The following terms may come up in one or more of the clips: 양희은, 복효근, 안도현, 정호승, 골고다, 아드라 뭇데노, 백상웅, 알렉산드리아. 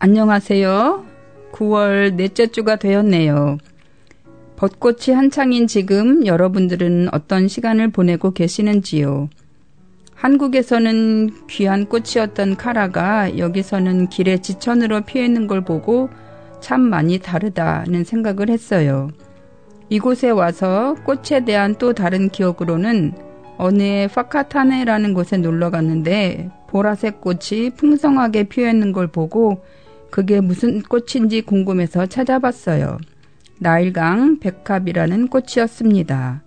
안녕하세요. 9월 넷째 주가 되었네요. 벚꽃이 한창인 지금 여러분들은 어떤 시간을 보내고 계시는지요? 한국에서는 귀한 꽃이었던 카라가 여기서는 길에 지천으로 피어있는 걸 보고 참 많이 다르다는 생각을 했어요. 이곳에 와서 꽃에 대한 또 다른 기억으로는 어느 파카타네라는 곳에 놀러 갔는데 보라색 꽃이 풍성하게 피어있는 걸 보고 그게 무슨 꽃인지 궁금해서 찾아봤어요. 나일강 백합이라는 꽃이었습니다.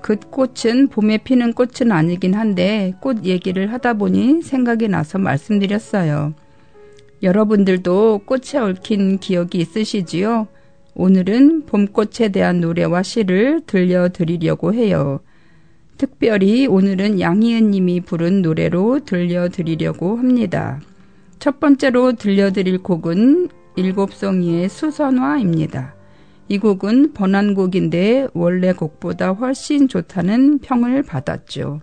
그 꽃은 봄에 피는 꽃은 아니긴 한데 꽃 얘기를 하다 보니 생각이 나서 말씀드렸어요. 여러분들도 꽃에 얽힌 기억이 있으시지요? 오늘은 봄꽃에 대한 노래와 시를 들려드리려고 해요. 특별히 오늘은 양희은 님이 부른 노래로 들려드리려고 합니다. 첫 번째로 들려드릴 곡은 일곱송이의 수선화입니다. 이 곡은 번안곡인데 원래 곡보다 훨씬 좋다는 평을 받았죠.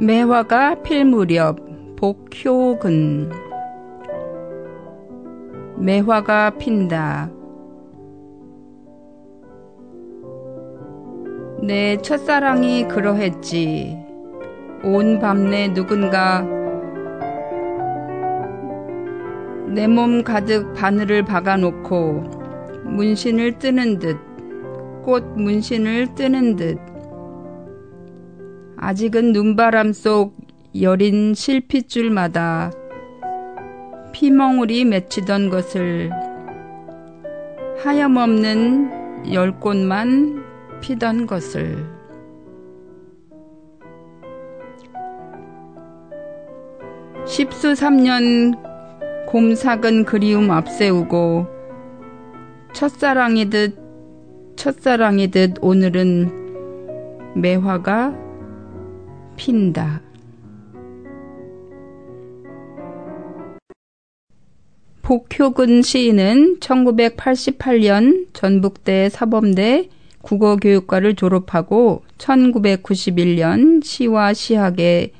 매화가 필 무렵 복효근. 매화가 핀다. 내 첫사랑이 그러했지. 온 밤내 누군가 내 몸 가득 바늘을 박아놓고 문신을 뜨는 듯, 꽃 문신을 뜨는 듯. 아직은 눈바람 속 여린 실핏줄마다 피멍울이 맺히던 것을 하염없는 열꽃만 피던 것을. 십수 3년 곰삭은 그리움 앞세우고 첫사랑이듯 오늘은 매화가 핀다. 복효근 시인은 1988년 전북대 사범대 국어교육과를 졸업하고 1991년 시와 시학에로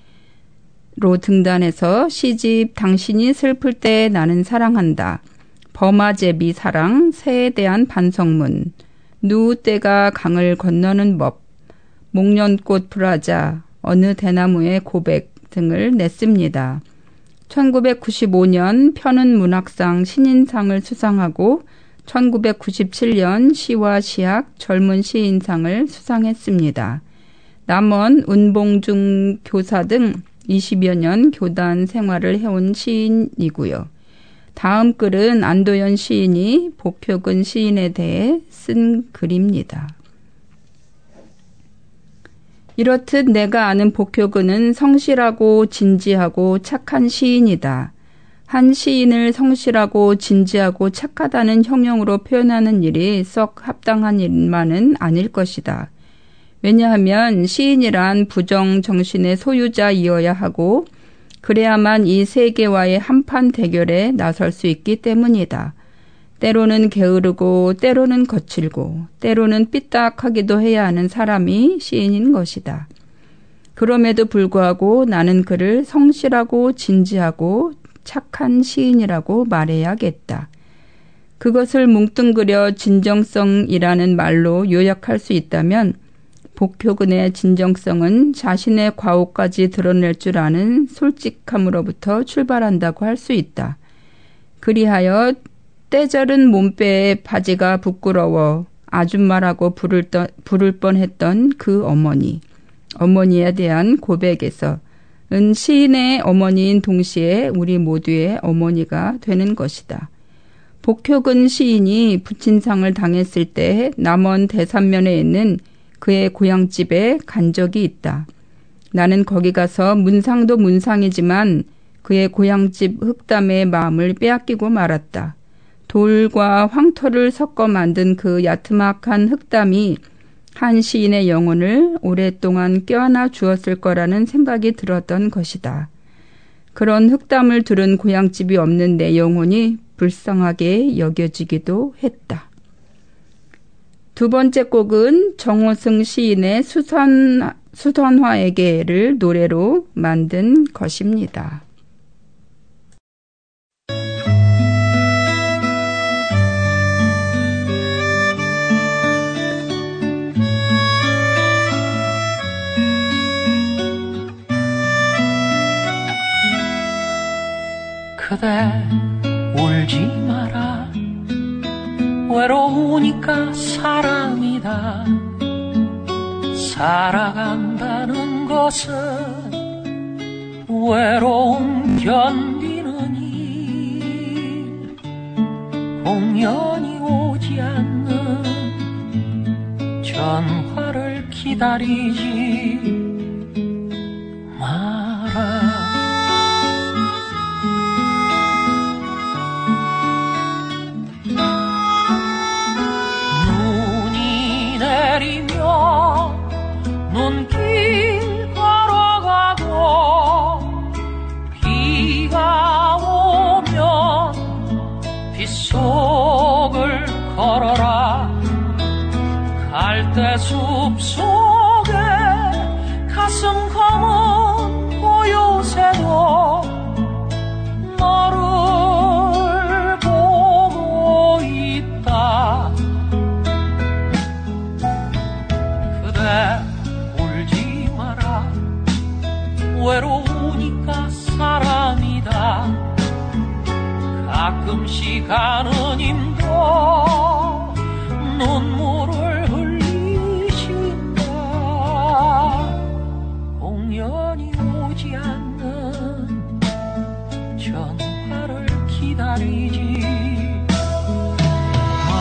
등단해서 시집 당신이 슬플 때 나는 사랑한다, 범아제비 사랑, 새에 대한 반성문, 누우 때가 강을 건너는 법, 목련꽃 브라자, 어느 대나무의 고백 등을 냈습니다. 1995년 편은문학상 신인상을 수상하고 1997년 시와 시학 젊은 시인상을 수상했습니다. 남원, 운봉중 교사 등 20여 년 교단 생활을 해온 시인이고요. 다음 글은 안도현 시인이 복효근 시인에 대해 쓴 글입니다. 이렇듯 내가 아는 복효근은 성실하고 진지하고 착한 시인이다. 한 시인을 성실하고 진지하고 착하다는 형용으로 표현하는 일이 썩 합당한 일만은 아닐 것이다. 왜냐하면 시인이란 부정 정신의 소유자이어야 하고 그래야만 이 세계와의 한판 대결에 나설 수 있기 때문이다. 때로는 게으르고 때로는 거칠고 때로는 삐딱하기도 해야 하는 사람이 시인인 것이다. 그럼에도 불구하고 나는 그를 성실하고 진지하고 착한 시인이라고 말해야겠다. 그것을 뭉뚱그려 진정성이라는 말로 요약할 수 있다면 복효근의 진정성은 자신의 과오까지 드러낼 줄 아는 솔직함으로부터 출발한다고 할 수 있다. 그리하여 때절은 몸빼에 바지가 부끄러워 아줌마라고 부를 뻔했던 그 어머니에 대한 고백에서 은 시인의 어머니인 동시에 우리 모두의 어머니가 되는 것이다. 복효근 시인이 부친상을 당했을 때 남원 대산면에 있는 그의 고향집에 간 적이 있다. 나는 거기 가서 문상도 문상이지만 그의 고향집 흙담에 마음을 빼앗기고 말았다. 돌과 황토를 섞어 만든 그 야트막한 흙담이 한 시인의 영혼을 오랫동안 껴안아 주었을 거라는 생각이 들었던 것이다. 그런 흙담을 두른 고향집이 없는 내 영혼이 불쌍하게 여겨지기도 했다. 두 번째 곡은 정호승 시인의 수선화에게를 노래로 만든 것입니다. 그대 울지 마라. 외로우니까 사람이다. 살아간다는 것은 외로움 견디는 일, 공연이 오지 않는 전화를 기다리지 마라. 눈이 내리며 눈길 걸어가고 비가 오면 빗속을 걸어라. 갈대 숲 속에 가슴 검은 요새도 너를 보고 있다. 그대 울지 마라. 외로우니까 사람이다. 가끔씩 가는 힘도 눈물을 흘리신다. 공연이 오지 않는 전화를 기다리지 마라.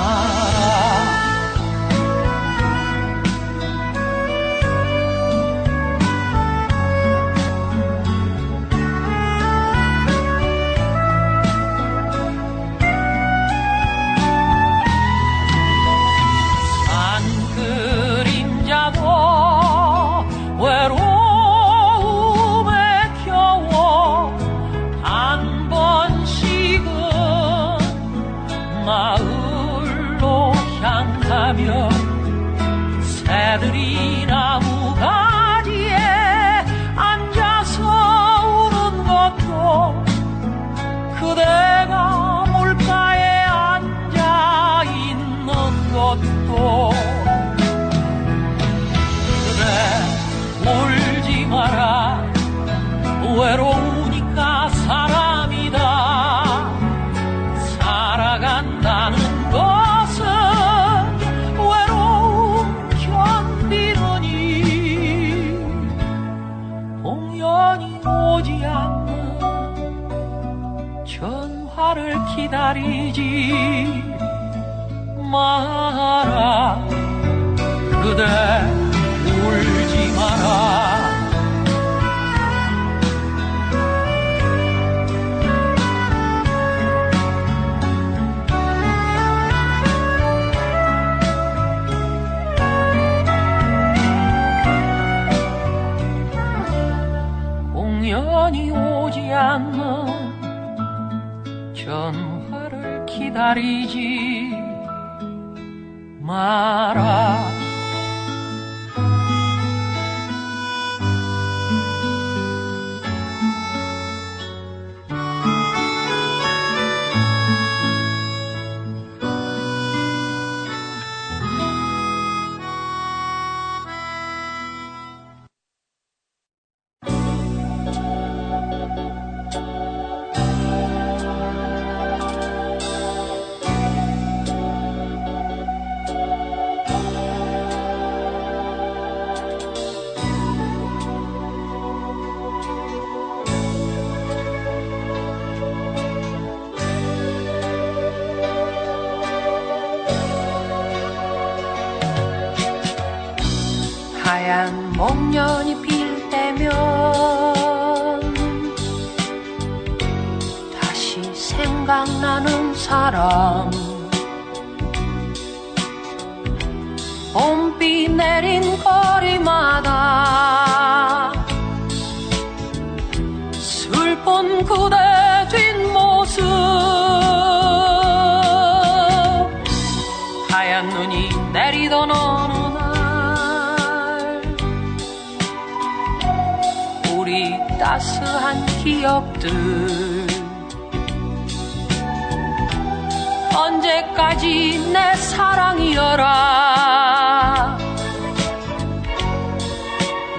산 그림자도 외로워 마을로 향하며 새들이 나무가지에 앉아서 우는 것도 그대가 물가에 앉아 있는 것도 그대 울지 마라. 외로우니까 사람이다. 살아간다는 것은 외로움 견디느니 공연이 오지 않는 전화를 기다리지 마라. 그대 울지 마라. 공연이 오지 않는 전화를 기다리지 마라. 하얀 목련이 필 때면 다시 생각나는 사람. 봄비 내린 거리마다 슬픈 그대 뒷모습. 하얀 눈이 내리던 어느 따스한 기억들. 언제까지 내 사랑이여라.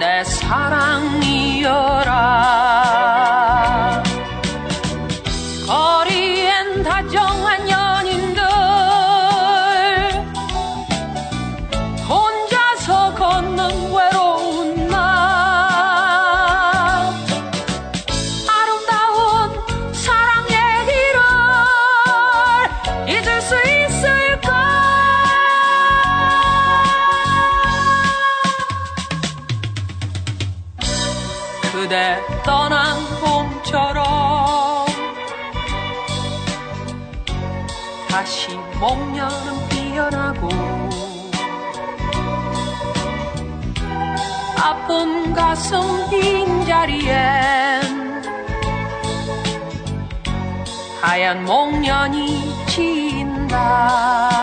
내 사랑이여라. 거리엔 다정한 연인들 혼자서 걷는 외로움. 그대 떠난 봄처럼 다시 목련은 피어나고 아픈 가슴 빈자리엔 하얀 목련이 진다.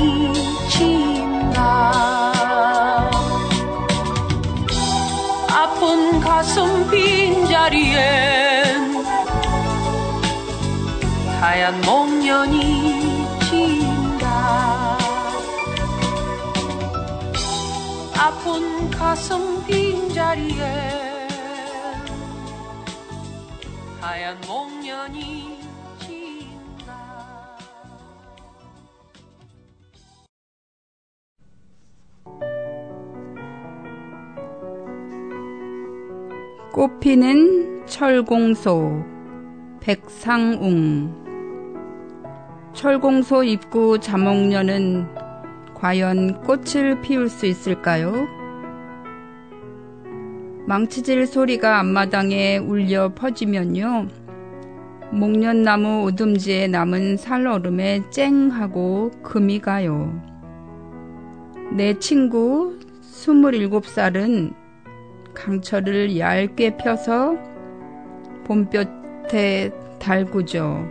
하얀 목련이 진다. 아픈 가슴 빈자리엔 하얀 목련이 진다. 아픈 가슴 빈자리엔 하얀 목련이 꽃피는 철공소 백상웅. 철공소 입구 자목련은 과연 꽃을 피울 수 있을까요? 망치질 소리가 앞마당에 울려 퍼지면요, 목련나무 오dum지에 남은 살얼음에 쨍하고 금이 가요. 내 친구 27살은 강철을 얇게 펴서 봄볕에 달구죠.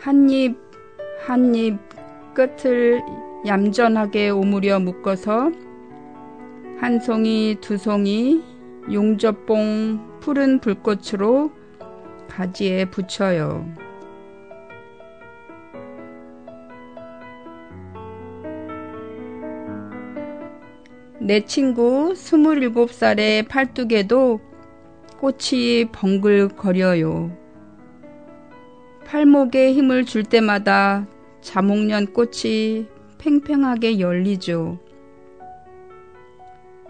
한입 한입 끝을 얌전하게 오므려 묶어서 한 송이 두 송이 용접봉 푸른 불꽃으로 가지에 붙여요. 내 친구 27살의 팔뚝에도 꽃이 벙글거려요. 팔목에 힘을 줄 때마다 자목련 꽃이 팽팽하게 열리죠.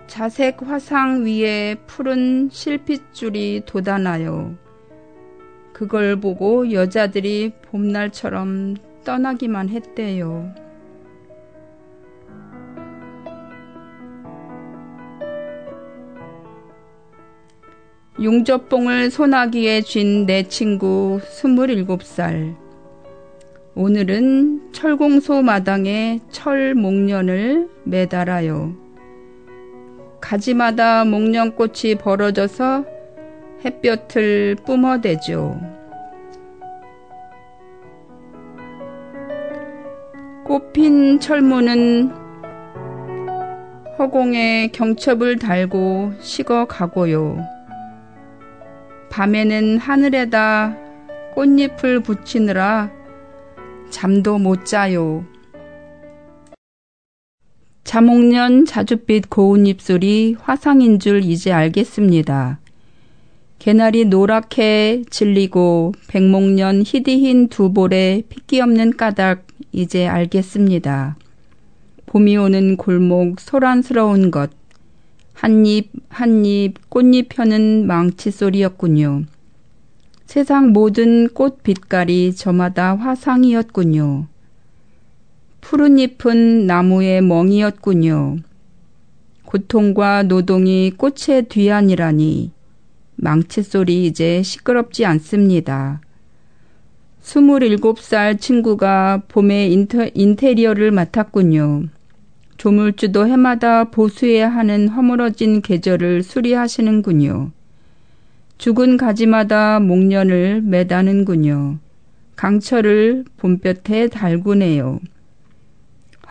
자색 화상 위에 푸른 실핏줄이 돋아나요. 그걸 보고 여자들이 봄날처럼 떠나기만 했대요. 용접봉을 소나기에 쥔 내 친구 27살. 오늘은 철공소 마당에 철목련을 매달아요. 가지마다 목련꽃이 벌어져서 햇볕을 뿜어대죠. 꽃핀 철문은 허공에 경첩을 달고 식어가고요. 밤에는 하늘에다 꽃잎을 붙이느라 잠도 못 자요. 자목련 자줏빛 고운 잎술이 화상인 줄 이제 알겠습니다. 개나리 노랗게 질리고 백목련 희디흰 두 볼에 핏기 없는 까닭 이제 알겠습니다. 봄이 오는 골목 소란스러운 것. 한입 한입 꽃잎 펴는 망치 소리였군요. 세상 모든 꽃 빛깔이 저마다 화상이었군요. 푸른 잎은 나무의 멍이었군요. 고통과 노동이 꽃의 뒤안이라니 망치 소리 이제 시끄럽지 않습니다. 27살 친구가 봄의 인테리어를 맡았군요. 조물주도 해마다 보수해야 하는 허물어진 계절을 수리하시는군요. 죽은 가지마다 목련을 매다는군요. 강철을 봄볕에 달구네요.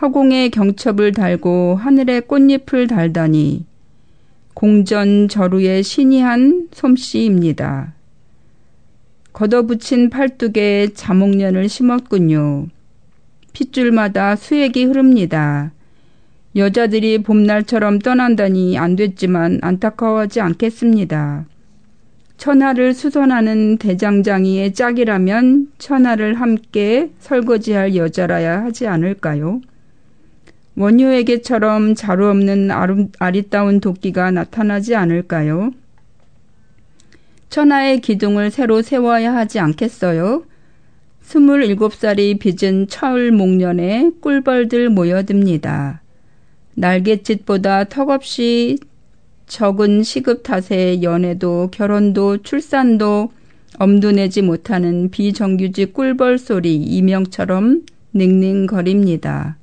허공에 경첩을 달고 하늘에 꽃잎을 달다니 공전 저루의 신이 한 솜씨입니다. 걷어붙인 팔뚝에 자목련을 심었군요. 핏줄마다 수액이 흐릅니다. 여자들이 봄날처럼 떠난다니 안 됐지만 안타까워하지 않겠습니다. 천하를 수선하는 대장장이의 짝이라면 천하를 함께 설거지할 여자라야 하지 않을까요? 원효에게처럼 자루 없는 아리따운 도끼가 나타나지 않을까요? 천하의 기둥을 새로 세워야 하지 않겠어요? 27살이 빚은 철 목련에 꿀벌들 모여듭니다. 날갯짓보다 턱없이 적은 시급 탓에 연애도 결혼도 출산도 엄두내지 못하는 비정규직 꿀벌 소리 이명처럼 넹넹거립니다.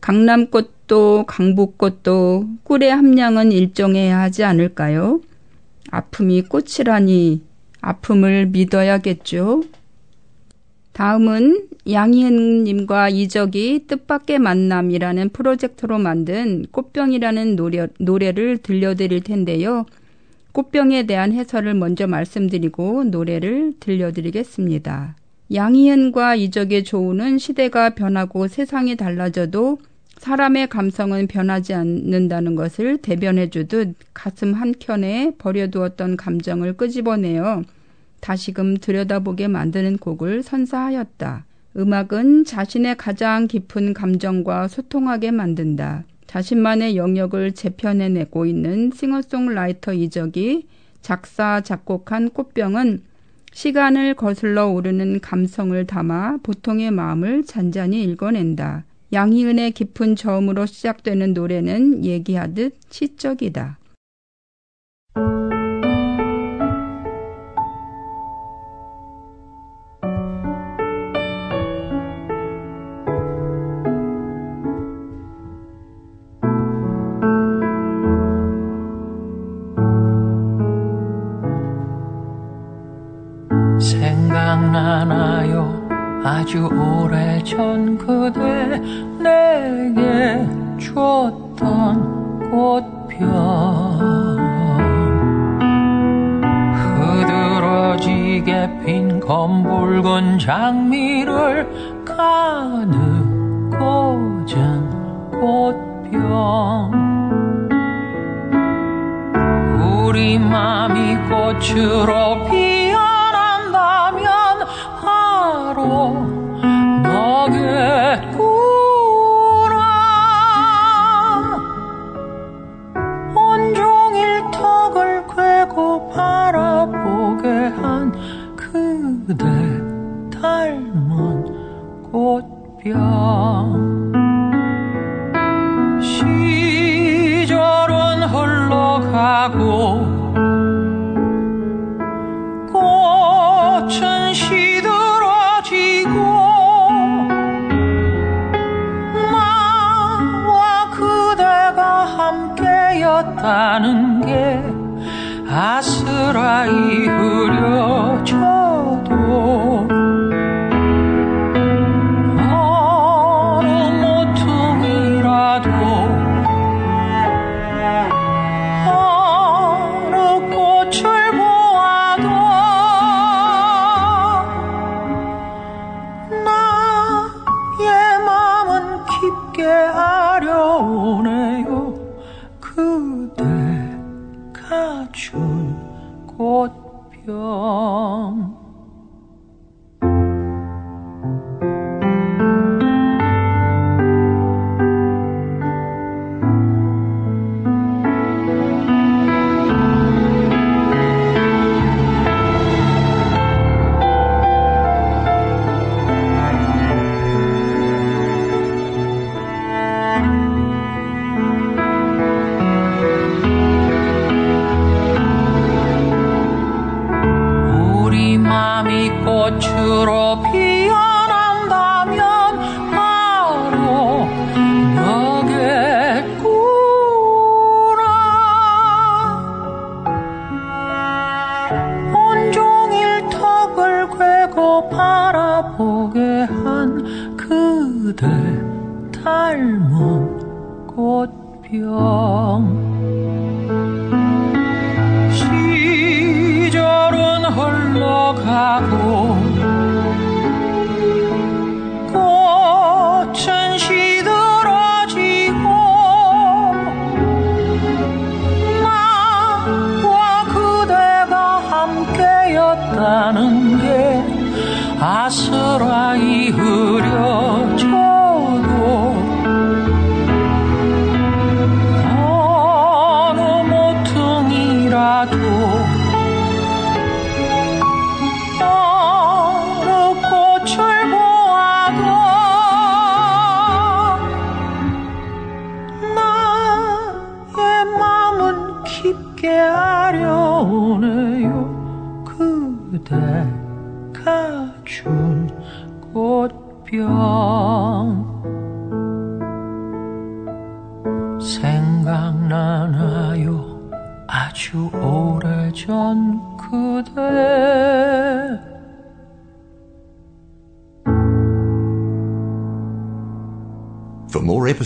강남꽃도 강북꽃도 꿀의 함량은 일정해야 하지 않을까요? 아픔이 꽃이라니 아픔을 믿어야겠죠. 다음은 양희은 님과 이적이 뜻밖의 만남이라는 프로젝트로 만든 꽃병이라는 노래를 들려드릴 텐데요. 꽃병에 대한 해설을 먼저 말씀드리고 노래를 들려드리겠습니다. 양희은과 이적의 조우는 시대가 변하고 세상이 달라져도 사람의 감성은 변하지 않는다는 것을 대변해주듯 가슴 한켠에 버려두었던 감정을 끄집어내어 다시금 들여다보게 만드는 곡을 선사하였다. 음악은 자신의 가장 깊은 감정과 소통하게 만든다. 자신만의 영역을 재편해내고 있는 싱어송라이터 이적이 작사, 작곡한 꽃병은 시간을 거슬러 오르는 감성을 담아 보통의 마음을 잔잔히 읽어낸다. 양희은의 깊은 저음으로 시작되는 노래는 얘기하듯 시적이다. 생각나나요? 아주 오래전 그대 내게 줬던 꽃병 흐드러지게 핀 검붉은 장미를 가득 꽂은 꽃병 우리 맘이 꽃으로 피어난다면 바로 너겠구나. 온종일 턱을 괴고 바라보게 한 그대 닮은 꽃병 시절은 흘러가고 꽃은 시들어지고 나와 그대가 함께였다는 게 아스라이 흐려져도 어느 모퉁이라도 어느 꽃을 보아도 나의 마음은 깊게 아려오네요. 그대가 준 꽃병. 서로 피어난다면 바로 너겠구나. 온종일 턱을 괴고 바라보게 한 그대 닮은 꽃병. 흘러가고 꽃은 시들어지고 나와 그대가 함께였다는 게 아스라이 흐려져. 내가 준 꽃병 생각나나요? 아주 오래전 그대. For more